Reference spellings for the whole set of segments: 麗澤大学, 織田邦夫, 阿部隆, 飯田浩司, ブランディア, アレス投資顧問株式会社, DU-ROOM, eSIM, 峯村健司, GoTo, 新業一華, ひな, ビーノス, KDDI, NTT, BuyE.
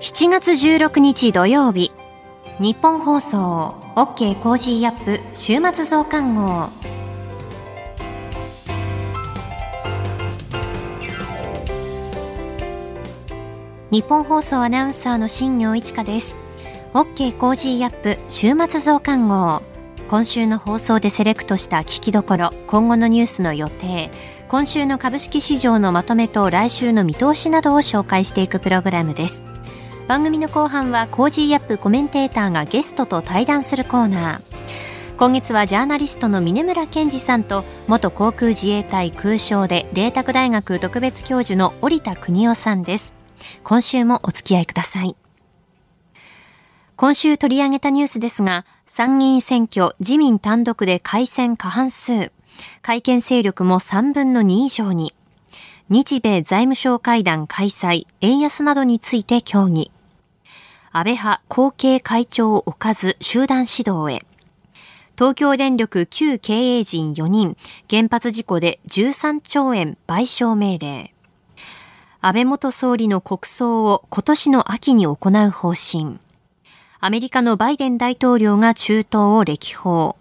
7月16日土曜日、日本放送 OK コージーアップ週末増刊号。日本放送アナウンサーの新業一華です。 OK コージーアップ週末増刊号、今週の放送でセレクトした聞きどころ、今後のニュースの予定、今週の株式市場のまとめと来週の見通しなどを紹介していくプログラムです。番組の後半はコージーアップコメンテーターがゲストと対談するコーナー。今月はジャーナリストの峯村健司さんと元航空自衛隊空将で麗澤大学特別教授の織田邦夫さんです。今週もお付き合いください。今週取り上げたニュースですが、参議院選挙自民単独で改選過半数、改憲勢力も3分の2以上に、日米財務相会談開催、円安などについて協議、安倍派後継会長を置かず集団指導へ、東京電力旧経営陣4人、原発事故で13兆円賠償命令、安倍元総理の国葬を今年の秋に行う方針、アメリカのバイデン大統領が中東を歴訪。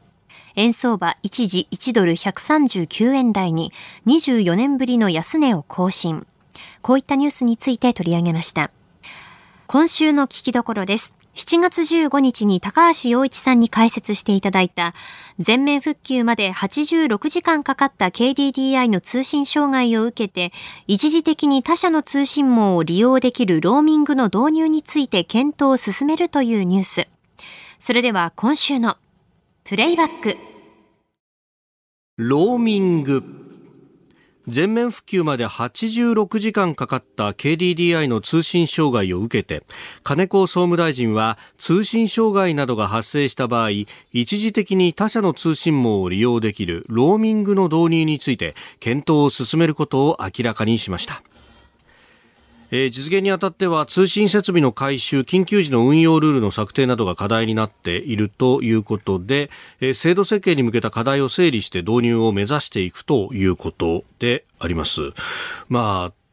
円相場一時1ドル139円台に24年ぶりの安値を更新。こういったニュースについて取り上げました。今週の聞きどころです。7月15日に高橋洋一さんに解説していただいた、全面復旧まで86時間かかった KDDI の通信障害を受けて、一時的に他社の通信網を利用できるローミングの導入について検討を進めるというニュース。それでは今週のプレイバック。ローミング。全面復旧まで86時間かかった KDDI の通信障害を受けて、金子総務大臣は通信障害などが発生した場合、一時的に他社の通信網を利用できるローミングの導入について検討を進めることを明らかにしました。実現にあたっては通信設備の改修、緊急時の運用ルールの策定などが課題になっているということで、制度設計に向けた課題を整理して導入を目指していくということであります。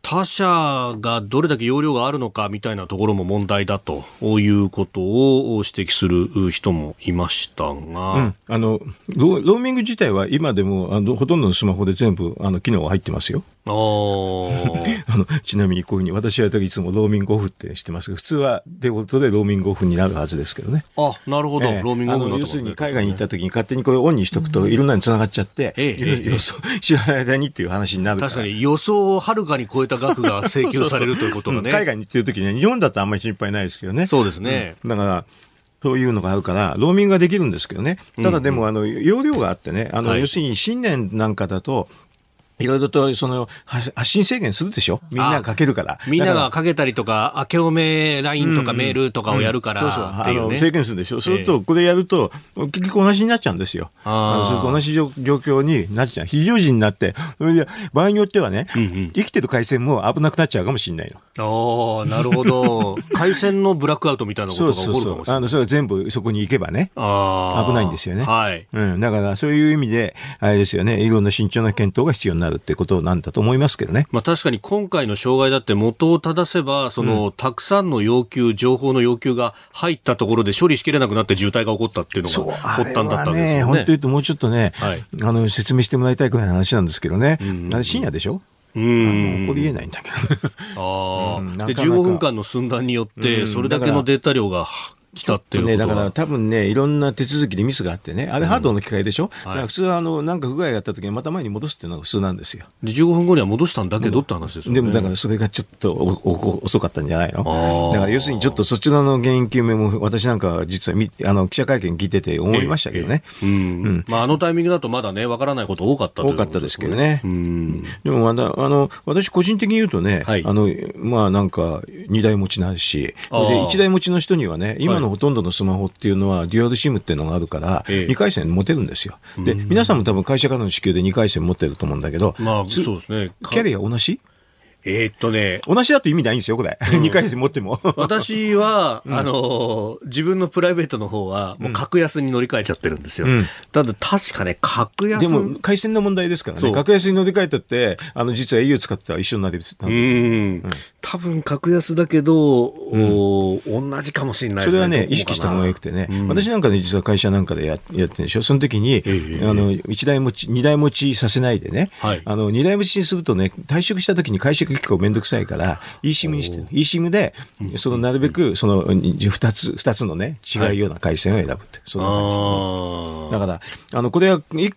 他社がどれだけ容量があるのかみたいなところも問題だということを指摘する人もいましたが、ローミング自体は今でもほとんどのスマホで全部機能が入ってますよ。ちなみにこういうふうに私はいつもローミングオフってしてますが、普通はデフォルトでローミングオフになるはずですけどね。あ、なるほど。ローミングオフになる。要するに海外に行った時に勝手にこれをオンにしとくといろんなに繋がっちゃって、知らない間にっていう話になるから。確かに予想をはるかに超えた額が請求されるということがね。海外に行ってる時には日本だとあんまり心配ないですけどね。そうですね。だからそういうのがあるから、ローミングができるんですけどね。ただでも容量があってね、要するに新年なんかだと、いろいろと発信制限するでしょ。みんながかけるから。みんながかけたりとか、明けおめ LINE とかメールとかをやるから。制限するでしょ。それと、これやると、結局同じになっちゃうんですよ。そうすると同じ状況になっちゃう。非常時になって、それで場合によってはね、生きてる回線も危なくなっちゃうかもしれないの。なるほど。回線のブラックアウトみたいなことが起こるかもしれない。それは全部そこに行けばね、危ないんですよね。はい。だから、そういう意味で、あれですよね、いろんな慎重な検討が必要になる。なるってことなんだと思いますけどね。確かに今回の障害だって元を正せばたくさんの要求、情報の要求が入ったところで処理しきれなくなって渋滞が起こったっていうのが発端だったんですよね。あれはね、本当言うともうちょっとね、説明してもらいたいくらいの話なんですけどね。あれ深夜でしょ。起こりえないんだけど。15分間の寸断によってそれだけのデータ量が来たっていうことは、だから多分ね、いろんな手続きでミスがあってね、あれハードの機械でしょ、普通はなんか不具合があった時にまた前に戻すっていうのが普通なんですよ。で、15分後には戻したんだけどって話ですよね。でもだからそれがちょっと遅かったんじゃないの。だから要するにちょっとそちらの原因究明も私なんかは実は記者会見聞いてて思いましたけどね。あのタイミングだとまだね、わからないこと多かったということですね。多かったですけどね。でもまだ私個人的に言うとね、なんか2台持ちなし、1台持ちの人にはね、今のほとんどのスマホっていうのはデュアルシムっていうのがあるから2回線持てるんですよ。で、皆さんも多分会社からの支給で2回線持ってると思うんだけど、キャリア同じ同じだと意味ないんですよ、これ。2回持っても。私は、自分のプライベートの方は、もう格安に乗り換えちゃってるんですよ。ただ、確かね、格安。でも、回線の問題ですからね。格安に乗り換えたって、実は au 使ってたら一緒になるんですよ。多分、格安だけど、同じかもしれないですね。それはね、意識した方が良くてね。私なんかね、実は会社なんかでやってるんでしょ。その時に、1台持ち、2台持ちさせないでね。2台持ちにするとね、退職した時に会社結構めんどくさいから、eSIM にしてる。eSIM で、なるべく、二つのね、違うような回線を選ぶって。そんな感じ。だから、これは、二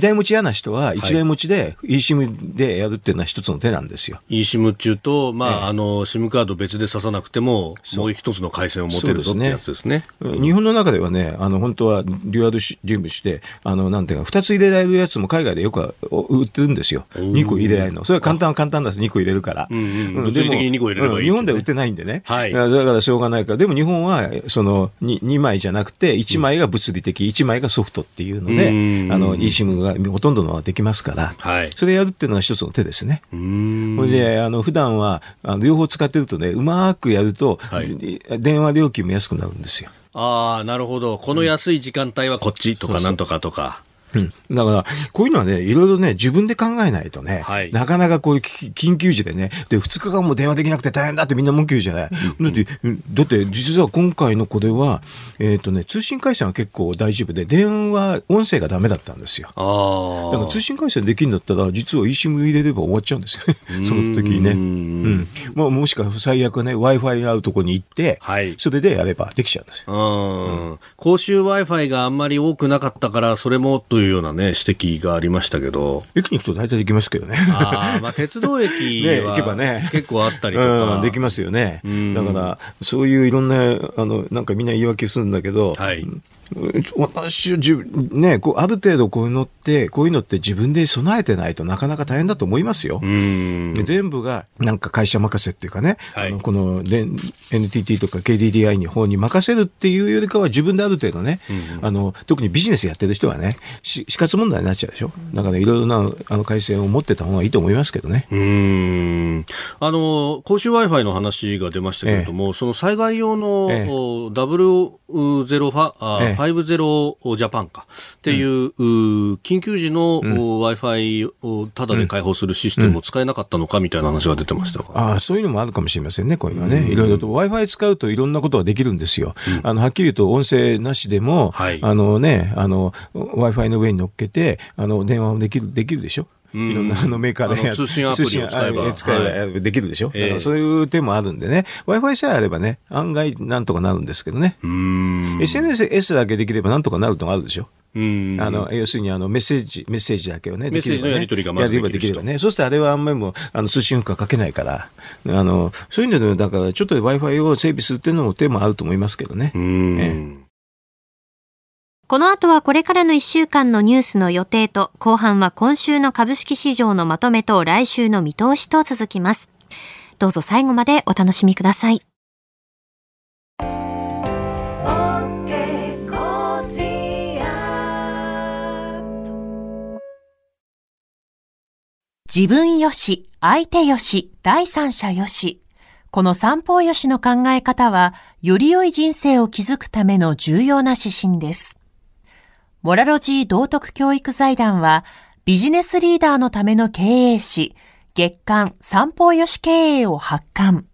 台持ち嫌な人は、一台持ちで、eSIM でやるっていうのは一つの手なんですよ。eSIM っていうと、SIM カード別で挿さなくても、もう一つの回線を持てるぞってやつですね。日本の中ではね、本当は、デュアルリームして、なんていうか、二つ入れられるやつも海外でよく売ってるんですよ。2個入れられるの。それは簡単だし、2個入れるから。物理的に2個入れればいい。日本では売ってないんでね。はい。だからしょうがないから。でも日本は、2枚じゃなくて、1枚が物理的、1枚がソフトっていうので、eSIM がほとんどのはできますから、はい。それやるっていうのは一つの手ですね。それで、普段は、両方使ってるとね、うまくやると、電話料金も安くなるんですよ。ああ、なるほど。この安い時間帯はこっちとか、なんとかとか。だから、こういうのはね、いろいろね、自分で考えないとね、なかなかこういう緊急時でね、で、2日間も電話できなくて大変だってみんな文句言うじゃない。だって、実は今回のこれは、通信回線は結構大丈夫で、電話、音声がダメだったんですよ。だから通信回線できるんだったら、実は eSIM 入れれば終わっちゃうんですよ。その時にね。まあ、もしくは最悪ね、Wi-Fi があるとこに行って、それでやればできちゃうんですよ。公衆 Wi-Fi があんまり多くなかったから、それもというようなね、指摘がありましたけど。駅に行くと大体できますけどね。鉄道駅は結構あったりとか。できますよね。だから、そういういろんな、なんかみんな言い訳するんだけど、私はね、ある程度こういうのって自分で備えてないとなかなか大変だと思いますよ。全部がなんか会社任せっていうかね、この NTT とか KDDI の方に任せるっていうよりかは自分である程度ね、特にビジネスやってる人はね、死活問題になっちゃうでしょ。だからいろいろな回線を持ってた方がいいと思いますけどね。公衆 Wi-Fi の話が出ましたけれども、その災害用の0050ジャパンかっていう緊急時の Wi-Fi をタダで開放するシステムを使えなかったのかみたいな話が出てましたから、そういうのもあるかもしれませんね、こういうのはね。いろいろと Wi-Fi 使うといろんなことができるんですよ。はっきり言うと音声なしでも、Wi-Fi の上に乗っけて電話もできるでしょ。いろんなメーカーで通信アプリを使えばできるでしょ。だからそういう手もあるんでね、Wi-Fi さえあればね、案外なんとかなるんですけどね。SNS だけできればなんとかなるのがあるでしょ。要するにメッセージだけをね、メッセージのやり取りがまずできればね。そうするとあれはあんまりも通信負荷かけないから、そういうので、だからちょっと Wi-Fi を整備するっていうのも手もあると思いますけどね。この後はこれからの1週間のニュースの予定と、後半は今週の株式市場のまとめと来週の見通しと続きます。どうぞ最後までお楽しみください。自分よし、相手よし、第三者よし。この三方よしの考え方は、より良い人生を築くための重要な指針です。モラロジー道徳教育財団はビジネスリーダーのための経営誌月刊三方よし経営を発刊。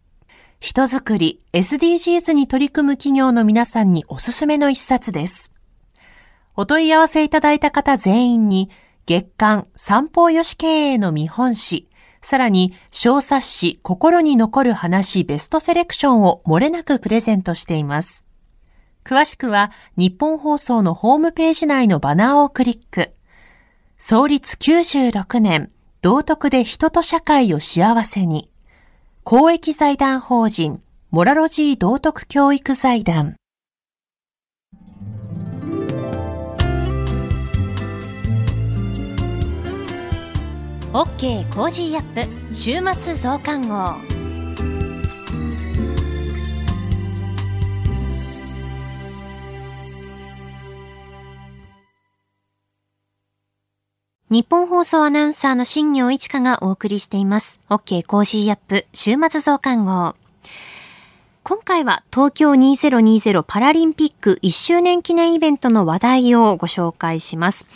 人づくり SDGs に取り組む企業の皆さんにおすすめの一冊です。お問い合わせいただいた方全員に月刊三方よし経営の見本誌、さらに小冊子心に残る話ベストセレクションを漏れなくプレゼントしています。詳しくは日本放送のホームページ内のバナーをクリック。創立96年、道徳で人と社会を幸せに。公益財団法人、モラロジー道徳教育財団。OK コージーアップ週末増刊号。日本放送アナウンサーの新業一華がお送りしています。 OK コージーアップ週末増刊号、今回は東京2020パラリンピック1周年記念イベントの話題をご紹介します。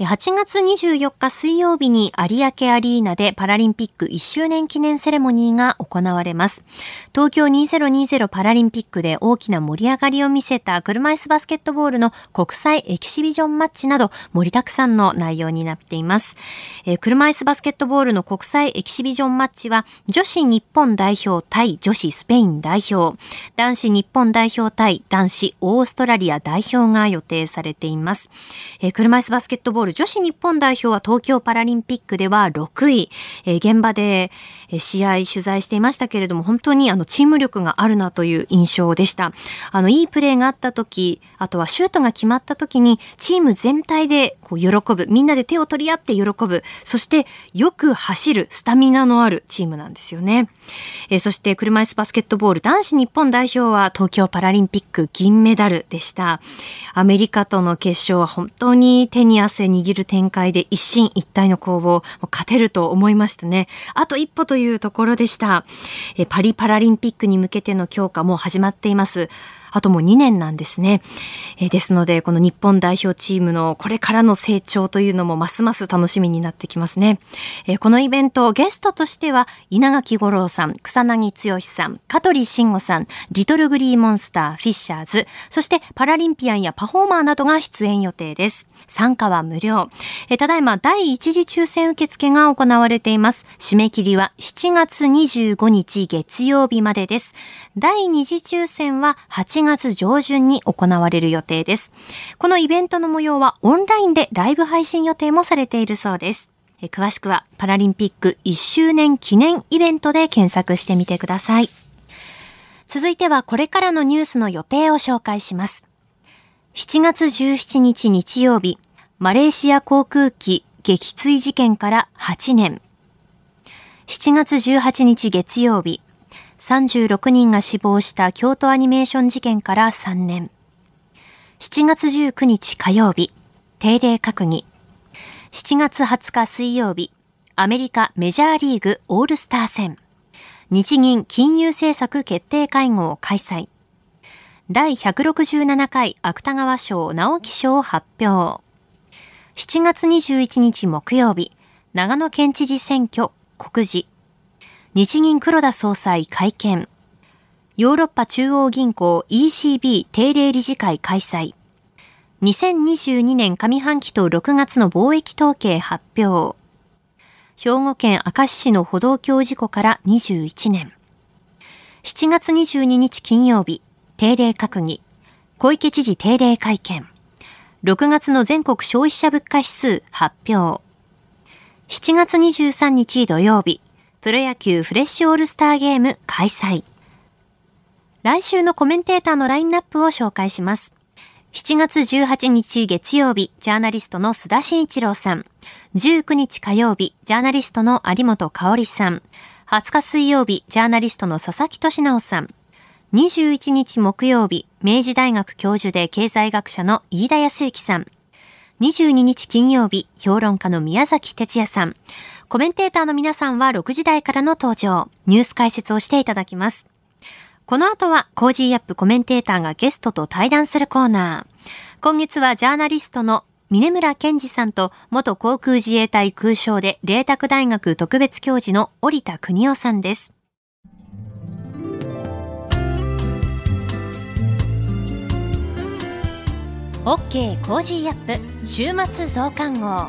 8月24日水曜日に有明アリーナでパラリンピック1周年記念セレモニーが行われます。東京2020パラリンピックで大きな盛り上がりを見せた車椅子バスケットボールの国際エキシビジョンマッチなど盛りだくさんの内容になっています。車椅子バスケットボールの国際エキシビジョンマッチは女子日本代表対女子スペイン代表、男子日本代表対男子オーストラリア代表が予定されています。車椅子バスケットボール女子日本代表は東京パラリンピックでは6位。現場で試合取材していましたけれども、本当にチーム力があるなという印象でした。いいプレーがあった時、あとはシュートが決まった時にチーム全体でこう喜ぶ。みんなで手を取り合って喜ぶ。そしてよく走るスタミナのあるチームなんですよね。そして車椅子バスケットボール男子日本代表は東京パラリンピック銀メダルでした。アメリカとの決勝は本当に手に汗握る展開で一進一退の攻防、勝てると思いましたね。あと一歩というところでした。パリパラリンピックに向けての強化も始まっています。あともう2年なんですね。ですのでこの日本代表チームのこれからの成長というのもますます楽しみになってきますね。このイベントゲストとしては稲垣吾郎さん、草薙剛さん、香取慎吾さん、リトルグリーモンスター、フィッシャーズ、そしてパラリンピアンやパフォーマーなどが出演予定です。参加は無料。ただいま第一次抽選受付が行われています。締め切りは7月25日月曜日までです。第二次抽選は8月上旬に行われる予定です。このイベントの模様はオンラインでライブ配信予定もされているそうです。詳しくはパラリンピック1周年記念イベントで検索してみてください。続いてはこれからのニュースの予定を紹介します。7月17日日曜日、マレーシア航空機撃墜事件から8年。7月18日月曜日、36人が死亡した京都アニメーション事件から3年。7月19日火曜日、定例閣議。7月20日水曜日、アメリカメジャーリーグオールスター戦。日銀金融政策決定会合開催。第167回芥川賞・直木賞発表。7月21日木曜日、長野県知事選挙告示。日銀黒田総裁会見。ヨーロッパ中央銀行 ECB 定例理事会開催。2022年上半期と6月の貿易統計発表。兵庫県明石市の歩道橋事故から21年。7月22日金曜日、定例閣議。小池知事定例会見。6月の全国消費者物価指数発表。7月23日土曜日、プロ野球フレッシュオールスターゲーム開催。来週のコメンテーターのラインナップを紹介します。7月18日月曜日、ジャーナリストの須田慎一郎さん。19日火曜日、ジャーナリストの有本香織さん。20日水曜日、ジャーナリストの佐々木俊直さん。21日木曜日、明治大学教授で経済学者の飯田康之さん。22日金曜日、評論家の宮崎哲也さん。コメンテーターの皆さんは6時台からの登場、ニュース解説をしていただきます。この後はコージーアップコメンテーターがゲストと対談するコーナー。今月はジャーナリストの峯村健司さんと元航空自衛隊空将で麗澤大学特別教授の織田邦夫さんです。OK コージーアップ週末増刊号。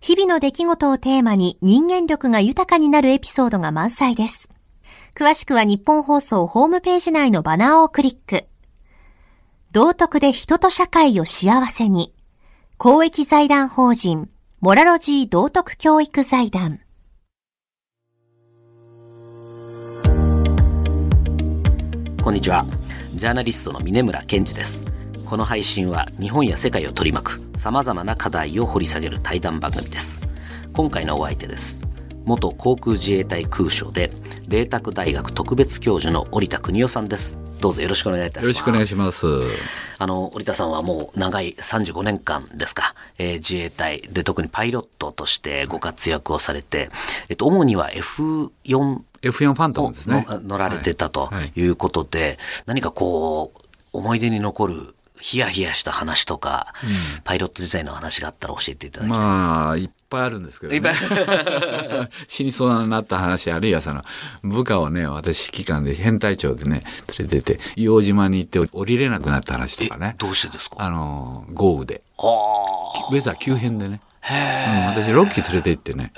日々の出来事をテーマに人間力が豊かになるエピソードが満載です。詳しくは日本放送ホームページ内のバナーをクリック。道徳で人と社会を幸せに。公益財団法人モラロジー道徳教育財団。こんにちは。ジャーナリストの峯村健司です。この配信は日本や世界を取り巻く様々な課題を掘り下げる対談番組です。今回のお相手です。元航空自衛隊空将で麗澤大学特別教授の織田邦夫さんです。どうぞよろしくお願いいたします。よろしくお願いします。織田さんはもう長い35年間ですか、自衛隊で特にパイロットとしてご活躍をされて、主には F4 ファントムですね、乗られてたということで、はいはい、何かこう思い出に残るヒヤヒヤした話とか、うん、パイロット時代の話があったら教えていただきたいです。まあいっぱいあるんですけどね。いっぱい死にそうになった話、あるいはその部下をね、私指揮官で編隊長でね連れてて硫黄島に行って降りれなくなった話とかね。どうしてですか？豪雨でウェザー急変でね、私6機連れて行ってね、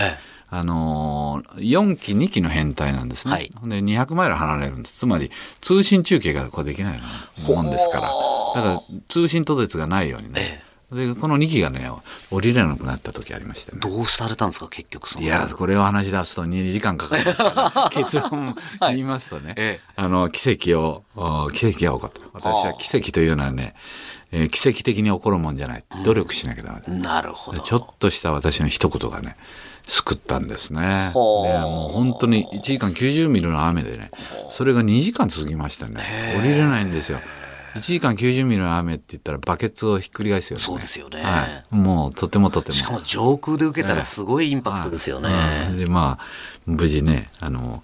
4機2機の編隊なんですね、はい、で200マイル離れるんです。つまり通信中継がこうできないようなもんですから、だから通信途絶がないようにね、でこの2機がね降りれなくなった時ありましたね。どうされたんですか結局その。いやこれを話し出すと2時間かかりますから結論言いますとね、はい、奇跡が起こった。私は奇跡というのはね、奇跡的に起こるもんじゃない、努力しなきゃダメだ、うん、なるほど。ちょっとした私の一言がね救ったんですね。もう本当に1時間90ミリの雨でね、それが2時間続きましたね。降りれないんですよ。1時間90ミリの雨って言ったらバケツをひっくり返すよね。そうですよね、はい、もうとてもしかも上空で受けたらすごいインパクトですよね、でまあ無事ね、あの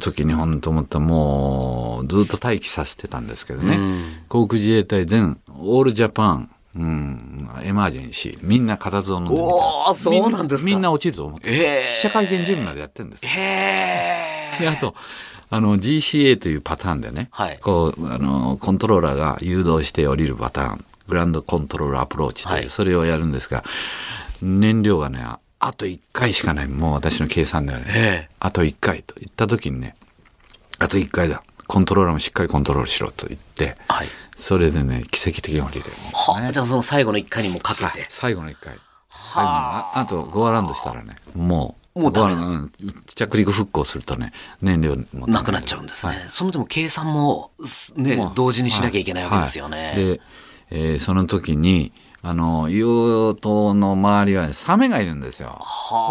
時に本当思った、もうずっと待機させてたんですけどね、うん、航空自衛隊全オールジャパン、うん、エマージェンシー、みんな固唾を飲んでみた。おー、そうなんですか。みんな落ちると思って、記者会見準備までやってるんです。であとGCA というパターンでね、はい、こうコントローラーが誘導して降りるパターン、グランドコントロールアプローチという、はい、それをやるんですが、燃料がねあと1回しかない、もう私の計算ではね、あと1回と言った時にね、あと1回だ、コントローラーもしっかりコントロールしろと言って、はい、それでね奇跡的に降りれるんですね。はあ、じゃあその最後の1回にもかけて、はい、最後の1回、はあ、あとゴーアラウンドしたらねもうダメだ、うん、着陸復興するとね燃料もなくなっちゃうんですね、はい、そのでも計算も、ね、同時にしなきゃいけないわけですよね、はいはい、で、その時に硫黄島の周りはサメがいるんですよ。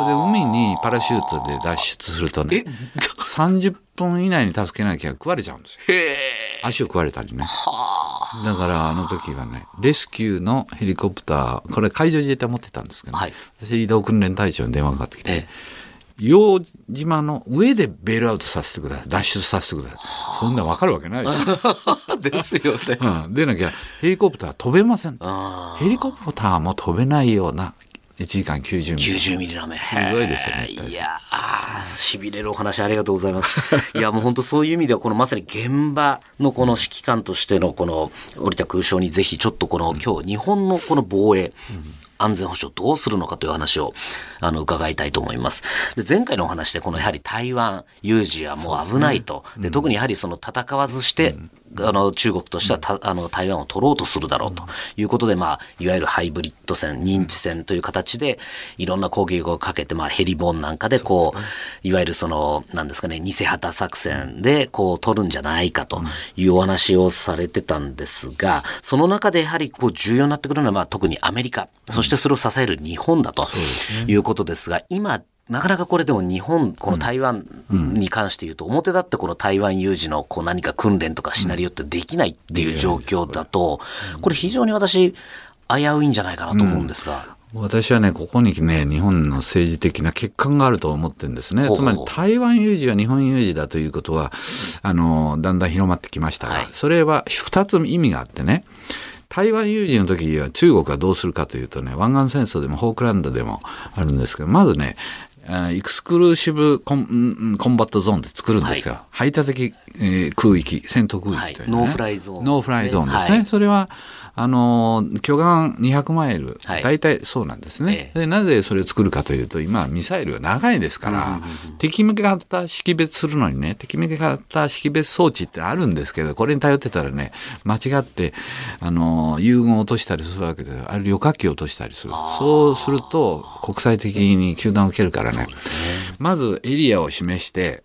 で海にパラシュートで脱出するとね30分以内に助けなきゃ食われちゃうんですよ。足を食われたりね。だからあの時はねレスキューのヘリコプター、これ海上自衛隊持ってたんですけど、ね、はい、私移動訓練隊長に電話がかかってきて、硫黄島の上でベイルアウトさせてください、脱出させてください、そんな分かるわけないでしょですよね、うん、でなきゃヘリコプター飛べませんと、ヘリコプターも飛べないような1時間90ミリ。90ミリの雨。すごいですよね。いやー、痺れるお話ありがとうございます。いや、もう本当そういう意味では、このまさに現場のこの指揮官としてのこの織田空将にぜひちょっとこの今日日本のこの防衛、安全保障どうするのかという話を伺いたいと思います。で前回のお話でこのやはり台湾有事はもう危ないと、で特にやはりその戦わずして、中国としては台湾を取ろうとするだろうということで、まあ、いわゆるハイブリッド戦、認知戦という形でいろんな攻撃をかけて、まあ、ヘリボンなんかでこういわゆるそのなんですかね、偽旗作戦でこう取るんじゃないかというお話をされてたんですが、その中でやはりこう重要になってくるのは、まあ、特にアメリカ、そしてそれを支える日本だということですが、今なかなかこれでも日本、この台湾に関して言うと、表立ってこの台湾有事のこう何か訓練とかシナリオってできないっていう状況だと、これ非常に私危ういんじゃないかなと思うんですが、うん、私はねここにね日本の政治的な欠陥があると思ってるんですね。つまり台湾有事は日本有事だということはだんだん広まってきましたが、はい、それは2つ意味があってね、台湾有事の時は中国はどうするかというとね、湾岸戦争でもフォークランドでもあるんですけど、まずねエクスクルーシブコンバットゾーンで作るんですよ、はい、排他的、空域、戦闘空域というね、はい、ノーフライゾーンですね。それは巨岩200マイル、はい、大体そうなんですね、でなぜそれを作るかというと、今ミサイルが長いですから、敵向け型識別するのにね、敵向け型識別装置ってあるんですけど、これに頼ってたらね、間違って遊軍を落としたりするわけです。あれ旅客機を落としたりする。そうすると国際的に糾弾を受けるからね、まずエリアを示して、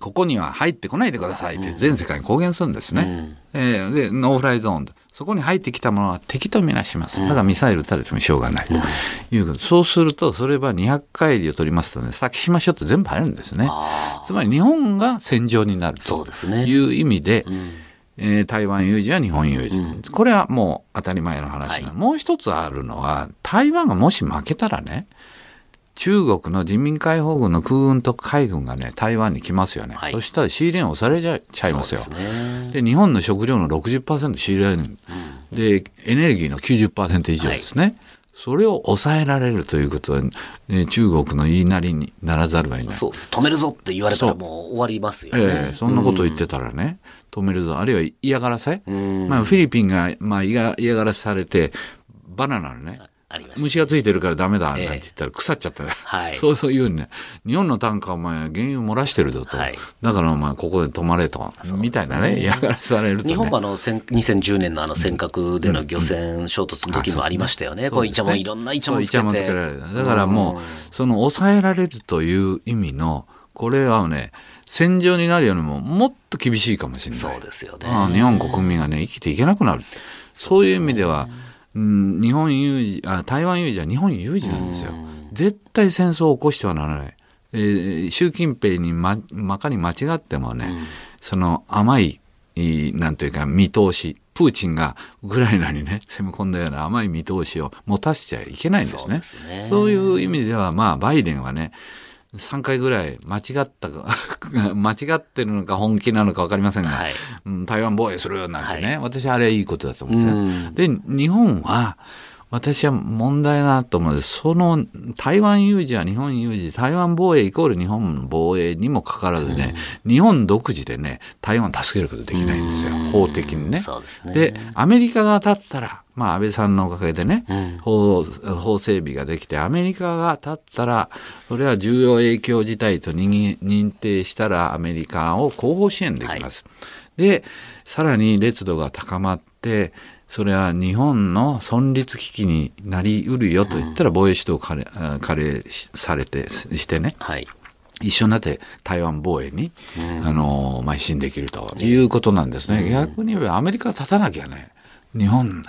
ここには入ってこないでくださいって全世界に公言するんですね、でノーフライゾーン、そこに入ってきたものは敵とみなします。だからミサイル撃たれてもしょうがないということ。そうすると、それは200海里を取りますとね、先島諸島全部入るんですね。つまり日本が戦場になるという意味で、台湾有事は日本有事。これはもう当たり前の話な。もう一つあるのは、台湾がもし負けたらね、中国の人民解放軍の空軍と海軍がね、台湾に来ますよね、そしたらシーレーンを押されちゃいますよ。で日本の食料の 60% シーレーンで、エネルギーの 90% 以上ですね、それを抑えられるということは、中国の言いなりにならざるを得ない。そう、止めるぞって言われたらもう終わりますよね。そんなこと言ってたらね、止めるぞ、あるいは嫌がらせ、フィリピンが、嫌がらせされてバナナのね、虫がついてるからダメだなんて言ったら腐っちゃったね、そういうね、日本の単価お前原油漏らしてるぞと、だからお前ここで止まれと、みたいなね、嫌がらせされるとね。日本も2010年の尖閣での漁船衝突の時もありましたよね。こうイチャモン、いろんなイチャモンつけてられる。だからもうその抑えられるという意味の、これはね、戦場になるよりももっと厳しいかもしれない。そうですよね。日本国民がね、生きていけなくなる。そういう意味では。日本有事、台湾有事は日本有事なんですよ。絶対戦争を起こしてはならない。習近平にまかに間違ってもね、その甘い、なんというか見通し、プーチンがウクライナにね、攻め込んだような甘い見通しを持たせちゃいけないんですね。そういう意味では、バイデンはね、3回ぐらい間違ってるのか本気なのか分かりませんが、台湾防衛するよなんてね、私はあれはいいことだと思うんですよ。で、日本は、私は問題なと思うんです。その台湾有事は日本有事、台湾防衛イコール日本防衛にもかかわらずね、日本独自でね、台湾を助けることできないんですよ、法的にね。で、アメリカが立ったら、安倍さんのおかげでね、法整備ができて、アメリカが立ったら、それは重要影響事態と認定したら、アメリカを後方支援できます。で、さらに烈度が高まって、それは日本の存立危機になりうるよと言ったら、防衛主導を加齢してね、一緒になって台湾防衛に、邁進できるということなんですね。逆に言えばアメリカは立たなきゃね、日本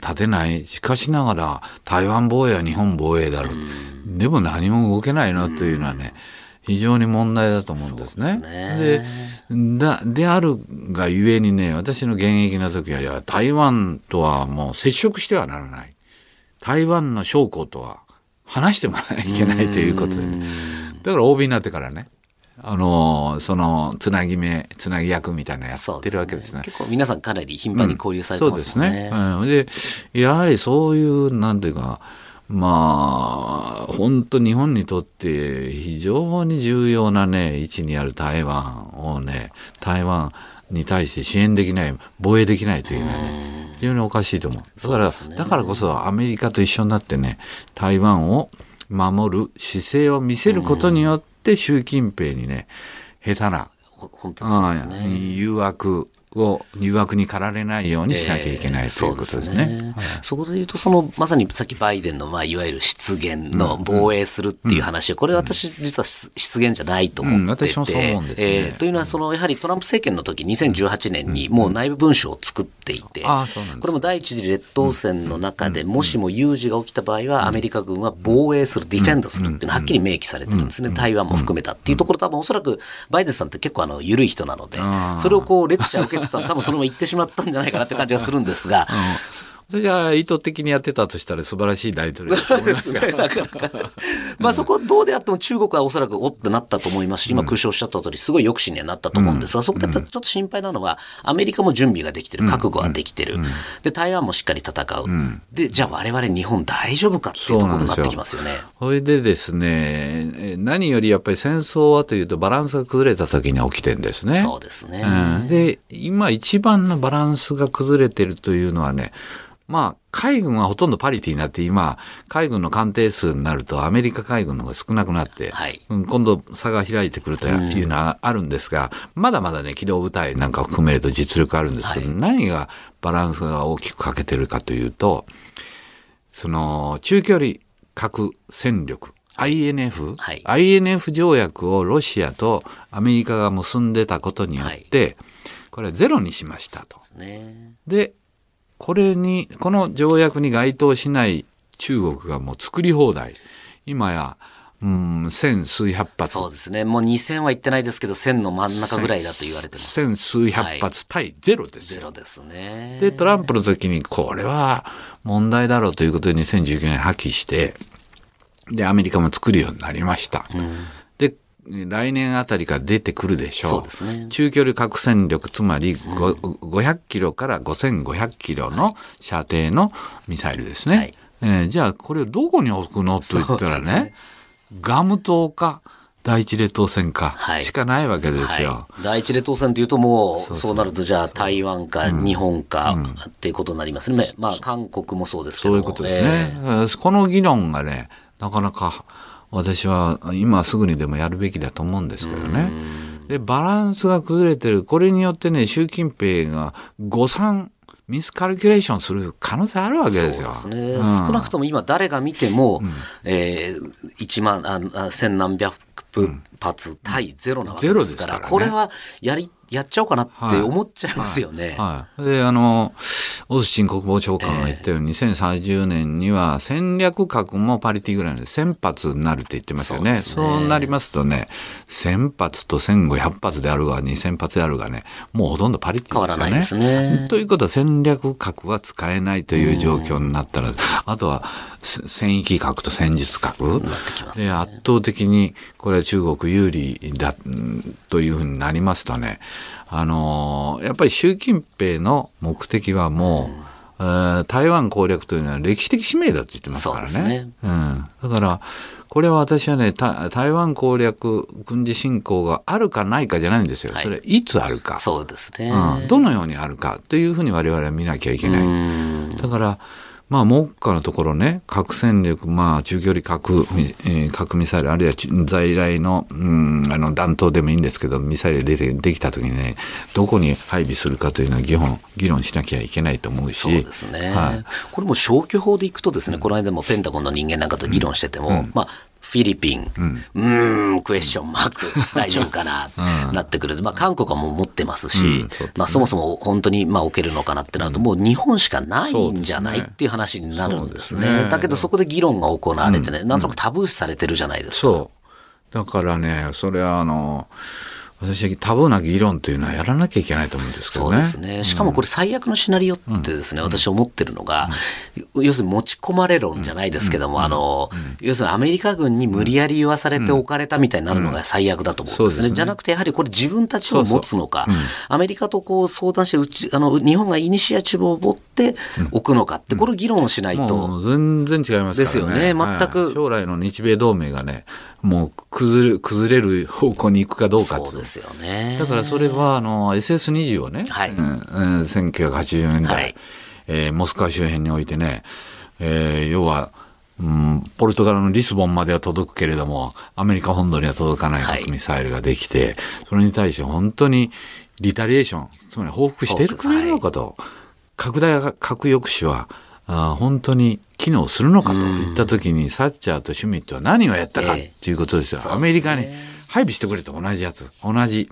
立てない。しかしながら、台湾防衛は日本防衛だろう。でも何も動けないなというのはね、非常に問題だと思うんですね。であるがゆえにね、私の現役の時は、いや、台湾とはもう接触してはならない。台湾の将校とは話してもらわなきゃいけないということで、ね。だから OB になってからね。そのつなぎ役みたいなのやってるわけですね。結構皆さんかなり頻繁に交流されてますね。そうですね。で、やはりそういう、なんていうか、本当日本にとって非常に重要なね、位置にある台湾をね、台湾に対して支援できない、防衛できないというのはね、非常におかしいと思う。だからこそアメリカと一緒になってね、台湾を守る姿勢を見せることによって、習近平にね、下手な誘惑に駆られないようにしなきゃいけないということですね。そこでいうと、まさにさっきバイデンの、いわゆる失言の防衛するっていう話を、これ私実は失言じゃないと思ってて、というのはやはりトランプ政権の時2018年にもう内部文書を作っていて、これも第一次列島線の中でもしも有事が起きた場合はアメリカ軍は防衛する、ディフェンドするっていうのははっきり明記されてるんですね。台湾も含めたっていうところ、多分おそらくバイデンさんって結構緩い人なので、それをレクチャーを受けてたら多分それも言ってしまったんじゃないかなって感じがするんですが、それじゃあ意図的にやってたとしたら素晴らしい大統領だと思いますがまあそこどうであっても中国はおそらくおってなったと思いますし、今空将おっしゃった通りすごい抑止にはなったと思うんですが、そこでちょっと心配なのはアメリカも準備ができてる、覚悟はできてる、で台湾もしっかり戦う、でじゃあ我々日本大丈夫かっていうところになってきますよね。それでですね、何よりやっぱり戦争はというとバランスが崩れた時に起きてるんですね。そうですね、で今一番のバランスが崩れてるというのはね、まあ、海軍はほとんどパリティになって、今、海軍の艦艇数になるとアメリカ海軍の方が少なくなって、はい、今度差が開いてくるというのはあるんですが、まだまだね、機動部隊なんかを含めると実力あるんですけど、はい、何がバランスが大きく欠けてるかというと、その、中距離核戦力、INF、はい、INF 条約をロシアとアメリカが結んでたことによって、はい、これはゼロにしましたと。そうですね。でこの条約に該当しない中国がもう作り放題。今や、千数百発。そうですね。もう2000は言ってないですけど、1000の真ん中ぐらいだと言われてます。千数百発対ゼロですよ。ゼロですね。で、トランプの時にこれは問題だろうということで2019年破棄して、で、アメリカも作るようになりました。来年あたりから出てくるでしょう。そうですね。中距離核戦力、つまり、500キロから5500キロの射程のミサイルですね。はい、じゃあ、これをどこに置くのと言ったらね、ガム島か、第一列島線か、しかないわけですよ。はいはい、第一列島線というともう、そうなるとじゃあ台湾か日本かっていうことになりますね。まあ、韓国もそうですけども。そういうことですね。この議論がね、なかなか、私は今すぐにでもやるべきだと思うんですけどね。で、バランスが崩れてる。これによってね、習近平が誤算、ミスカルキュレーションする可能性あるわけですよ。そうですね。少なくとも今誰が見ても、千何百発対ゼロなわけですから、これはやっちゃおうかなって思っちゃいますよね。はいはいはい、で、オースチン国防長官が言ったように、2030年には戦略核もパリティぐらいの1000発になるって言ってますよね。そうなりますとね、1000発と1500発であるが2000発であるがね、もうほとんどパリティですよね。変わらないですね。ということは戦略核は使えないという状況になったら、あとは戦域核と戦術核、ね、圧倒的にこれは中国有利だというふうになりますとね、やっぱり習近平の目的はもう、台湾攻略というのは歴史的使命だと言ってますからね。そうですね。だから、これは私はね、台湾攻略、軍事侵攻があるかないかじゃないんですよ。はい、それはいつあるか。そうですね。どのようにあるかというふうに我々は見なきゃいけない。だから、まあ、目下のところね、核戦力、まあ、中距離核ミサイル、あるいは在来の、弾頭でもいいんですけど、ミサイルができたときにね、どこに配備するかというのは議論しなきゃいけないと思うし。そうですね。はい、これも消去法でいくとですね、この間もペンタゴンの人間なんかと議論してても、まあ、フィリピン、クエスチョンマーク、大丈夫かな、なってくる。まあ、韓国はもう持ってますし、まあ、そもそも本当に、まあ、置けるのかなってなると、もう日本しかないんじゃないっていう話になるんですね。だけど、そこで議論が行われてね、なんとなくタブー視されてるじゃないですか。そう。だからね、それは、私はタブーな議論というのはやらなきゃいけないと思うんですけどね。そうですね。しかもこれ最悪のシナリオってですね、私思ってるのが、要するに持ち込まれ論じゃないですけども、要するにアメリカ軍に無理やり言わされて置かれたみたいになるのが最悪だと思うんですね。じゃなくてやはりこれ自分たちを持つのか、アメリカとこう相談して日本がイニシアチブを持って置くのかって、これ議論をしないと。もう全然違いますからね。ですよね。全く。将来の日米同盟がね、もう崩れる方向に行くかどうかって。そうですよね。だからそれはSS-20 をね、1980年代、モスクワ周辺においてね、要は、ポルトガルのリスボンまでは届くけれどもアメリカ本土には届かない核ミサイルができて、それに対して本当にリタリエーション、つまり報復してくれるのかと、拡大核抑止は本当に機能するのかといった時に、サッチャーとシュミットは何をやったかっていうことですよ。アメリカに配備してくれと同じやつ、同じ、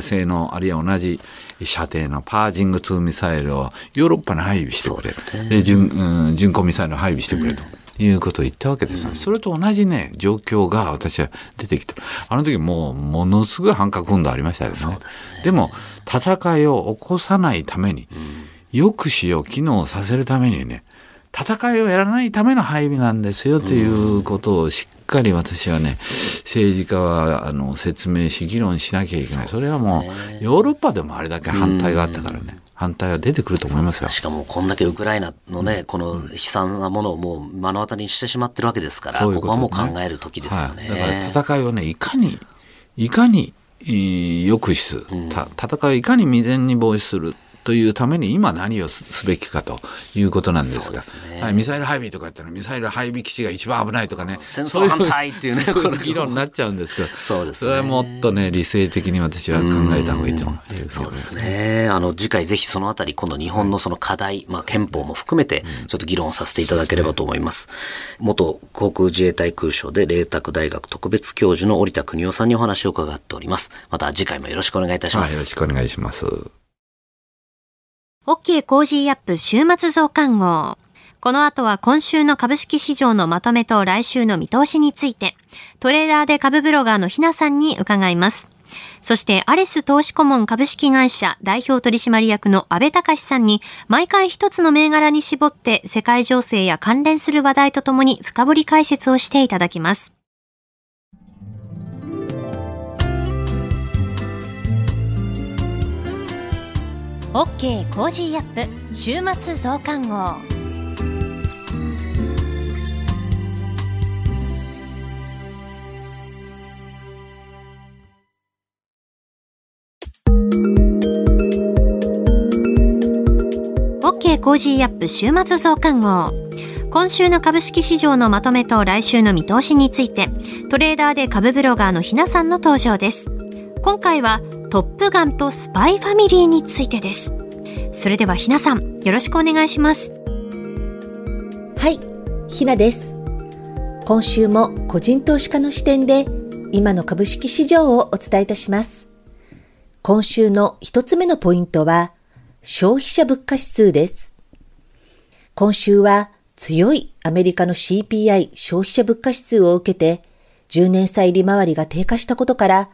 性能、あるいは同じ射程のパージング2ミサイルをヨーロッパに配備してくれと。で、巡航ミサイルを配備してくれということを言ったわけです、それと同じね、状況が私は出てきて、あの時もうものすごい反核運動ありましたよね。そうですね。でも、戦いを起こさないために、抑止を機能させるためにね、戦いをやらないための配備なんですよということをしっかり私はね、政治家は説明し議論しなきゃいけない。それはもうヨーロッパでもあれだけ反対があったからね、反対は出てくると思いますよ。しかもこんだけウクライナのね、この悲惨なものをもう目の当たりにしてしまってるわけですから、ここはもう考える時ですよね。はい、だから戦いをね、いかに抑止する、戦いをいかに未然に防止するというために今何をすべきかということなんですが、はい、ミサイル配備とか言ったらミサイル配備基地が一番危ないとかね、戦争反対っていうね、そういう議論になっちゃうんですけど、そうですね、それはもっとね理性的に私は考えた方がいいと思います。そうですね。次回ぜひそのあたり今度日本のその課題、まあ憲法も含めてちょっと議論させていただければと思います。元航空自衛隊空将で麗澤大学特別教授の織田邦男さんにお話を伺っております。また次回もよろしくお願いいたします。はい、よろしくお願いします。OK コージーアップ週末増刊号。この後は今週の株式市場のまとめと来週の見通しについて、トレーダーで株ブロガーのひなさんに伺います。そしてアレス投資顧問株式会社代表取締役の阿部隆さんに毎回一つの銘柄に絞って世界情勢や関連する話題とともに深掘り解説をしていただきます。OK コージーアップ週末増刊号。OK コージーアップ週末増刊号。今週の株式市場のまとめと来週の見通しについて、トレーダーで株ブロガーのひなさんの登場です。今回はトップガンとスパイファミリーについてです。それではひなさん、よろしくお願いします。はい、ひなです。今週も個人投資家の視点で今の株式市場をお伝えいたします。今週の一つ目のポイントは消費者物価指数です。今週は強いアメリカの CPI 消費者物価指数を受けて10年債利回りが低下したことから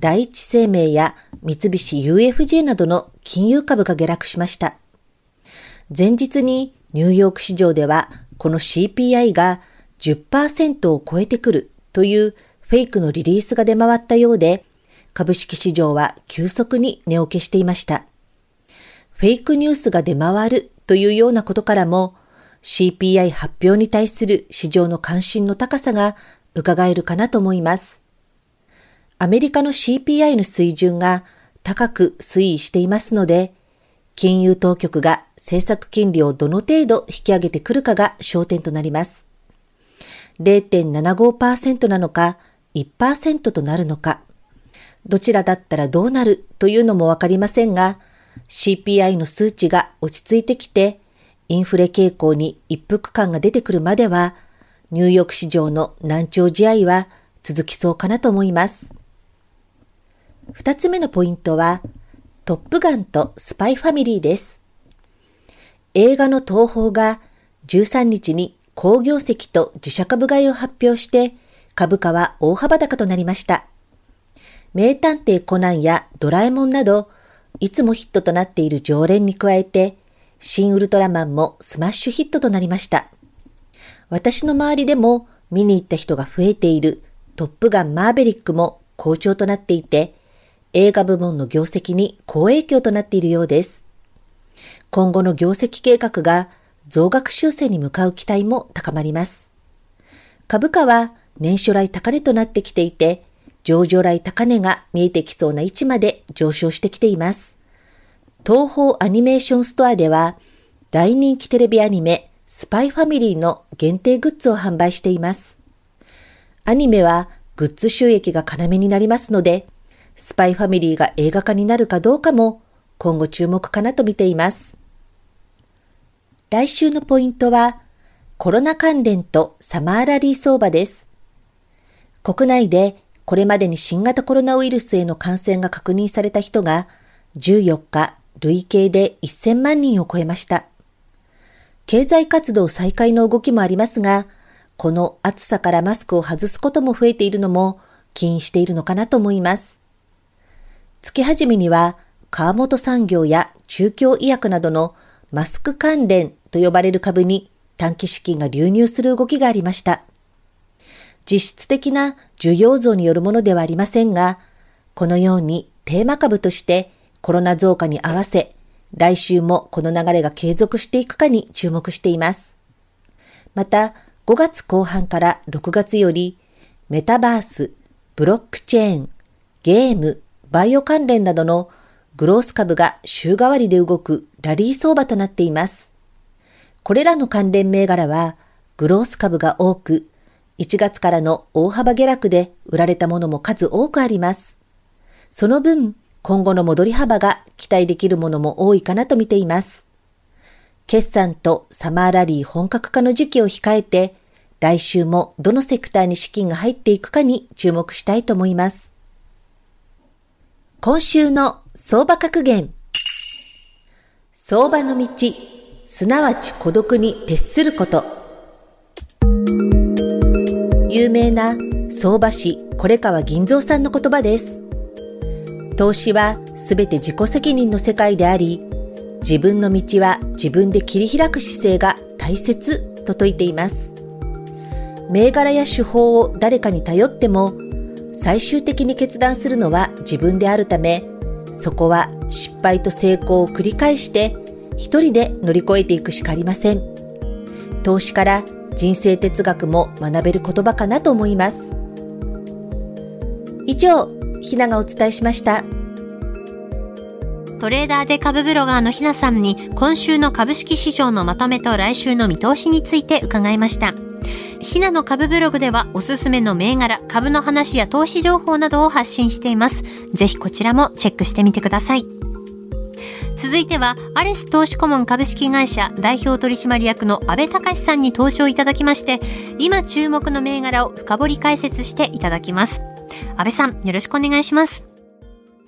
第一生命や三菱 UFJ などの金融株が下落しました。前日にニューヨーク市場ではこの CPI が 10% を超えてくるというフェイクのリリースが出回ったようで、株式市場は急速に値を消していました。フェイクニュースが出回るというようなことからも CPI 発表に対する市場の関心の高さが伺えるかなと思います。アメリカの CPI の水準が高く推移していますので、金融当局が政策金利をどの程度引き上げてくるかが焦点となります。0.75% なのか 1% となるのか、どちらだったらどうなるというのもわかりませんが、CPI の数値が落ち着いてきて、インフレ傾向に一服感が出てくるまでは、ニューヨーク市場の軟調試合は続きそうかなと思います。二つ目のポイントは、トップガンとスパイファミリーです。映画の東宝が13日に好業績と自社株買いを発表して、株価は大幅高となりました。名探偵コナンやドラえもんなど、いつもヒットとなっている常連に加えて、新ウルトラマンもスマッシュヒットとなりました。私の周りでも見に行った人が増えているトップガンマーベリックも好調となっていて、映画部門の業績に好影響となっているようです。今後の業績計画が増額修正に向かう期待も高まります。株価は年初来高値となってきていて、上場来高値が見えてきそうな位置まで上昇してきています。東宝アニメーションストアでは、大人気テレビアニメスパイファミリーの限定グッズを販売しています。アニメはグッズ収益が要になりますので、スパイファミリーが映画化になるかどうかも今後注目かなと見ています。来週のポイントはコロナ関連とサマーラリー相場です。国内でこれまでに新型コロナウイルスへの感染が確認された人が14日累計で1000万人を超えました。経済活動再開の動きもありますが、この暑さからマスクを外すことも増えているのも起因しているのかなと思います。月始めには、川本産業や中京医薬などのマスク関連と呼ばれる株に短期資金が流入する動きがありました。実質的な需要増によるものではありませんが、このようにテーマ株としてコロナ増加に合わせ、来週もこの流れが継続していくかに注目しています。また、5月後半から6月より、メタバース、ブロックチェーン、ゲーム、バイオ関連などのグロース株が週替わりで動くラリー相場となっています。これらの関連銘柄はグロース株が多く、1月からの大幅下落で売られたものも数多くあります。その分、今後の戻り幅が期待できるものも多いかなと見ています。決算とサマーラリー本格化の時期を控えて、来週もどのセクターに資金が入っていくかに注目したいと思います。今週の相場格言。相場の道、すなわち孤独に徹すること。有名な相場師、是川銀蔵さんの言葉です。投資はすべて自己責任の世界であり、自分の道は自分で切り開く姿勢が大切と説いています。銘柄や手法を誰かに頼っても、最終的に決断するのは自分であるため、そこは失敗と成功を繰り返して、一人で乗り越えていくしかありません。投資から人生哲学も学べる言葉かなと思います。以上、ひながお伝えしました。トレーダーで株ブロガーのひなさんに今週の株式市場のまとめと来週の見通しについて伺いました。ひなの株ブログではおすすめの銘柄、株の話や投資情報などを発信しています。ぜひこちらもチェックしてみてください。続いてはアレス投資顧問株式会社代表取締役の阿部隆さんに登場いただきまして、今注目の銘柄を深掘り解説していただきます。阿部さん、よろしくお願いします。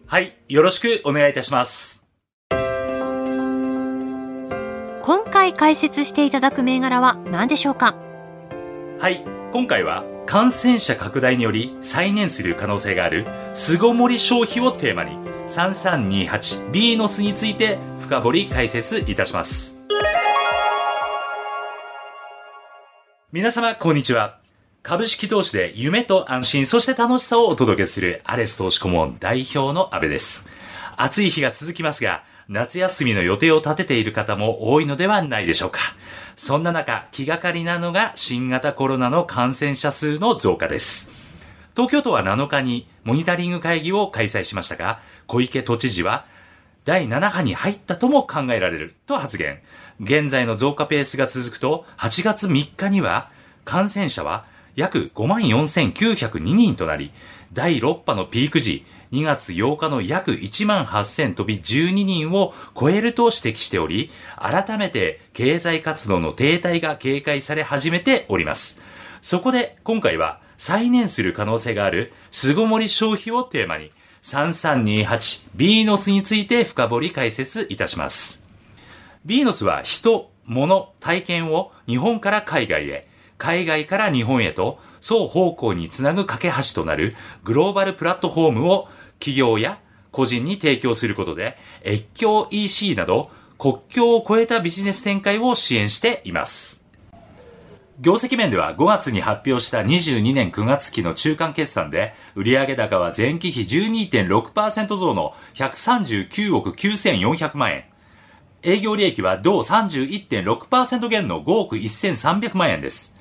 はい、よろしくお願いいたします。今回解説していただく銘柄は何でしょうか？はい、今回は感染者拡大により再燃する可能性がある巣ごもり消費をテーマに 3328ビーノスについて深掘り解説いたします。皆様、こんにちは。株式投資で夢と安心、そして楽しさをお届けするアレス投資顧問代表の阿部です。暑い日が続きますが、夏休みの予定を立てている方も多いのではないでしょうか。そんな中、気がかりなのが新型コロナの感染者数の増加です。東京都は7日にモニタリング会議を開催しましたが、小池都知事は、第7波に入ったとも考えられると発言。現在の増加ペースが続くと、8月3日には感染者は約 54,902 人となり、第6波のピーク時、2月8日の約 18,000 飛び12人を超えると指摘しており、改めて経済活動の停滞が警戒され始めております。そこで今回は再燃する可能性がある巣ごもり消費をテーマに、3328ビーノスについて深掘り解説いたします。ビーノスは人、物、体験を日本から海外へ、海外から日本へと双方向につなぐ架け橋となるグローバルプラットフォームを企業や個人に提供することで、越境 EC など国境を越えたビジネス展開を支援しています。業績面では5月に発表した22年9月期の中間決算で、売上高は前期比 12.6% 増の139億9400万円。営業利益は同 31.6% 減の5億1300万円です。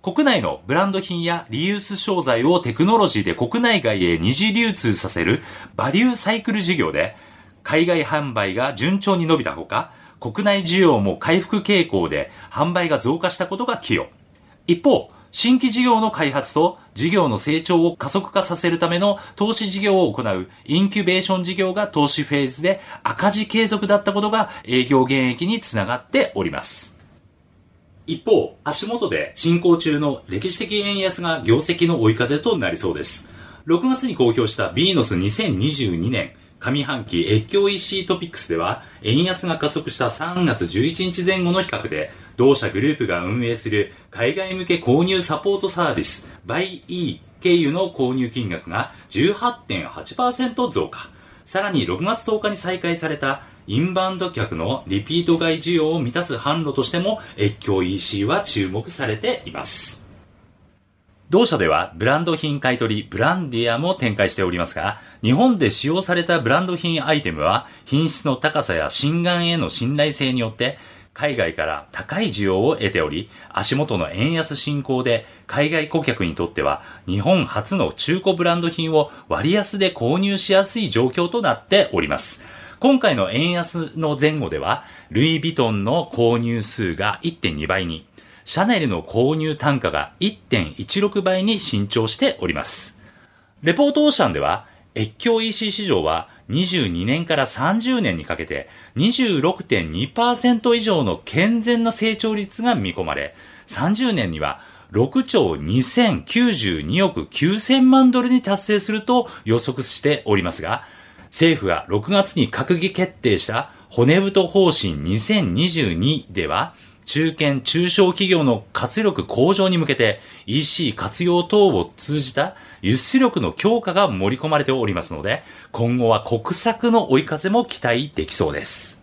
国内のブランド品やリユース商材をテクノロジーで国内外へ二次流通させるバリューサイクル事業で、海外販売が順調に伸びたほか、国内需要も回復傾向で販売が増加したことが寄与。一方、新規事業の開発と事業の成長を加速化させるための投資事業を行うインキュベーション事業が投資フェーズで赤字継続だったことが営業減益につながっております。一方、足元で進行中の歴史的円安が業績の追い風となりそうです。6月に公表したビーノス2022年上半期越境 EC トピックスでは、円安が加速した3月11日前後の比較で、同社グループが運営する海外向け購入サポートサービス BuyE 経由の購入金額が 18.8% 増加。さらに6月10日に再開されたインバウンド客のリピート買い需要を満たす販路としても越境 EC は注目されています。同社ではブランド品買取ブランディアも展開しておりますが、日本で使用されたブランド品アイテムは品質の高さや信頼への信頼性によって海外から高い需要を得ており、足元の円安進行で海外顧客にとっては日本初の中古ブランド品を割安で購入しやすい状況となっております。今回の円安の前後ではルイ・ヴィトンの購入数が 1.2 倍に、シャネルの購入単価が 1.16 倍に伸長しております。レポートオーシャンでは、越境 EC 市場は22年から30年にかけて 26.2% 以上の健全な成長率が見込まれ、30年には6兆2092億9000万ドルに達成すると予測しておりますが、政府が6月に閣議決定した骨太方針2022では、中堅・中小企業の活力向上に向けて EC 活用等を通じた輸出力の強化が盛り込まれておりますので、今後は国策の追い風も期待できそうです。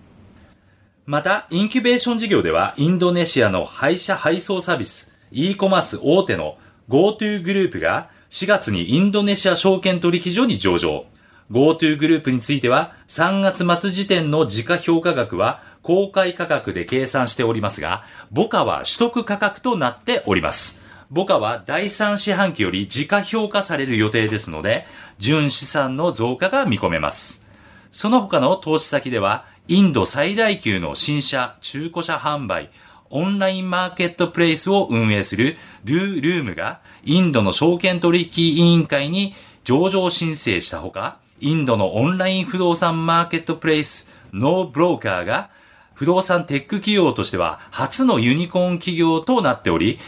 またインキュベーション事業ではインドネシアの配車配送サービス e コマース大手の GoTo グループが4月にインドネシア証券取引所に上場。 GoTo グループについては3月末時点の時価評価額は公開価格で計算しておりますが、母価は取得価格となっております。母価は第3四半期より時価評価される予定ですので、純資産の増加が見込めます。その他の投資先ではインド最大級の新車・中古車販売オンラインマーケットプレイスを運営する DU-ROOM がインドの証券取引委員会に上場申請したほか、インドのオンライン不動産マーケットプレイスノーブローカーが不動産テック企業としては初のユニコーン企業となっており、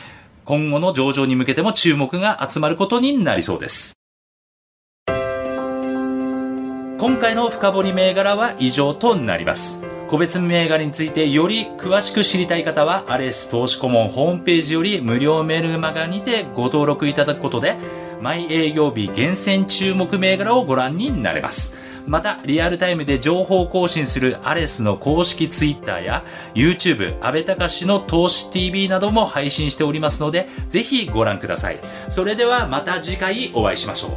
今後の上場に向けても注目が集まることになりそうです。今回の深掘り銘柄は以上となります。個別銘柄についてより詳しく知りたい方は、アレス投資顧問ホームページより無料メルマガにてご登録いただくことで、毎営業日厳選注目銘柄をご覧になれます。またリアルタイムで情報更新するアレスの公式ツイッターや YouTube 阿部隆の投資 TV なども配信しておりますので、ぜひご覧ください。それではまた次回お会いしましょう。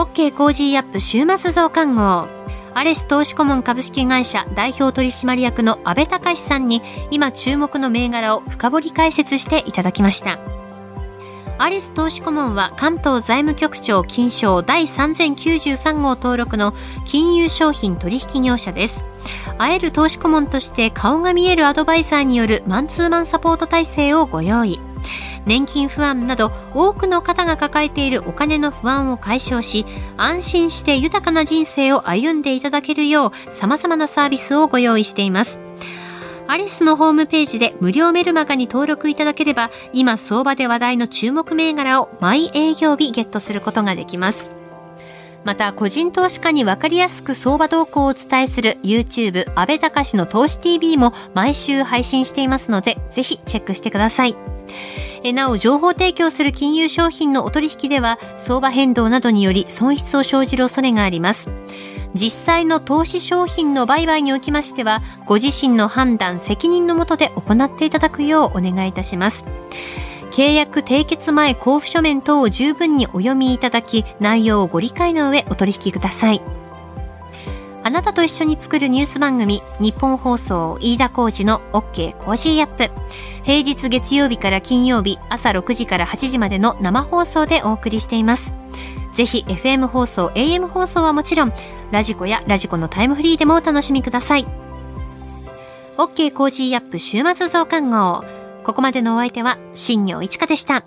OK コージーアップ週末増刊号、アレス投資顧問株式会社代表取締役の阿部隆さんに今注目の銘柄を深掘り解説していただきました。アレス投資顧問は関東財務局長金賞第3093号登録の金融商品取引業者です。会える投資顧問として顔が見えるアドバイザーによるマンツーマンサポート体制をご用意。年金不安など多くの方が抱えているお金の不安を解消し、安心して豊かな人生を歩んでいただけるよう様々なサービスをご用意しています。アレスのホームページで無料メルマガに登録いただければ、今相場で話題の注目銘柄を毎営業日ゲットすることができます。また個人投資家に分かりやすく相場動向をお伝えする YouTube 阿部隆の投資 TV も毎週配信していますので、ぜひチェックしてください。なお情報提供する金融商品のお取引では相場変動などにより損失を生じる恐れがあります。実際の投資商品の売買におきましては、ご自身の判断責任のもとで行っていただくようお願いいたします。契約締結前交付書面等を十分にお読みいただき、内容をご理解の上お取引ください。あなたと一緒に作るニュース番組、日本放送飯田浩司の OK コージーアップ、平日月曜日から金曜日朝6時から8時までの生放送でお送りしています。ぜひ FM 放送 AM 放送はもちろん、ラジコやラジコのタイムフリーでもお楽しみください。 OK コージーアップ週末増刊号、ここまでのお相手は新業一華でした。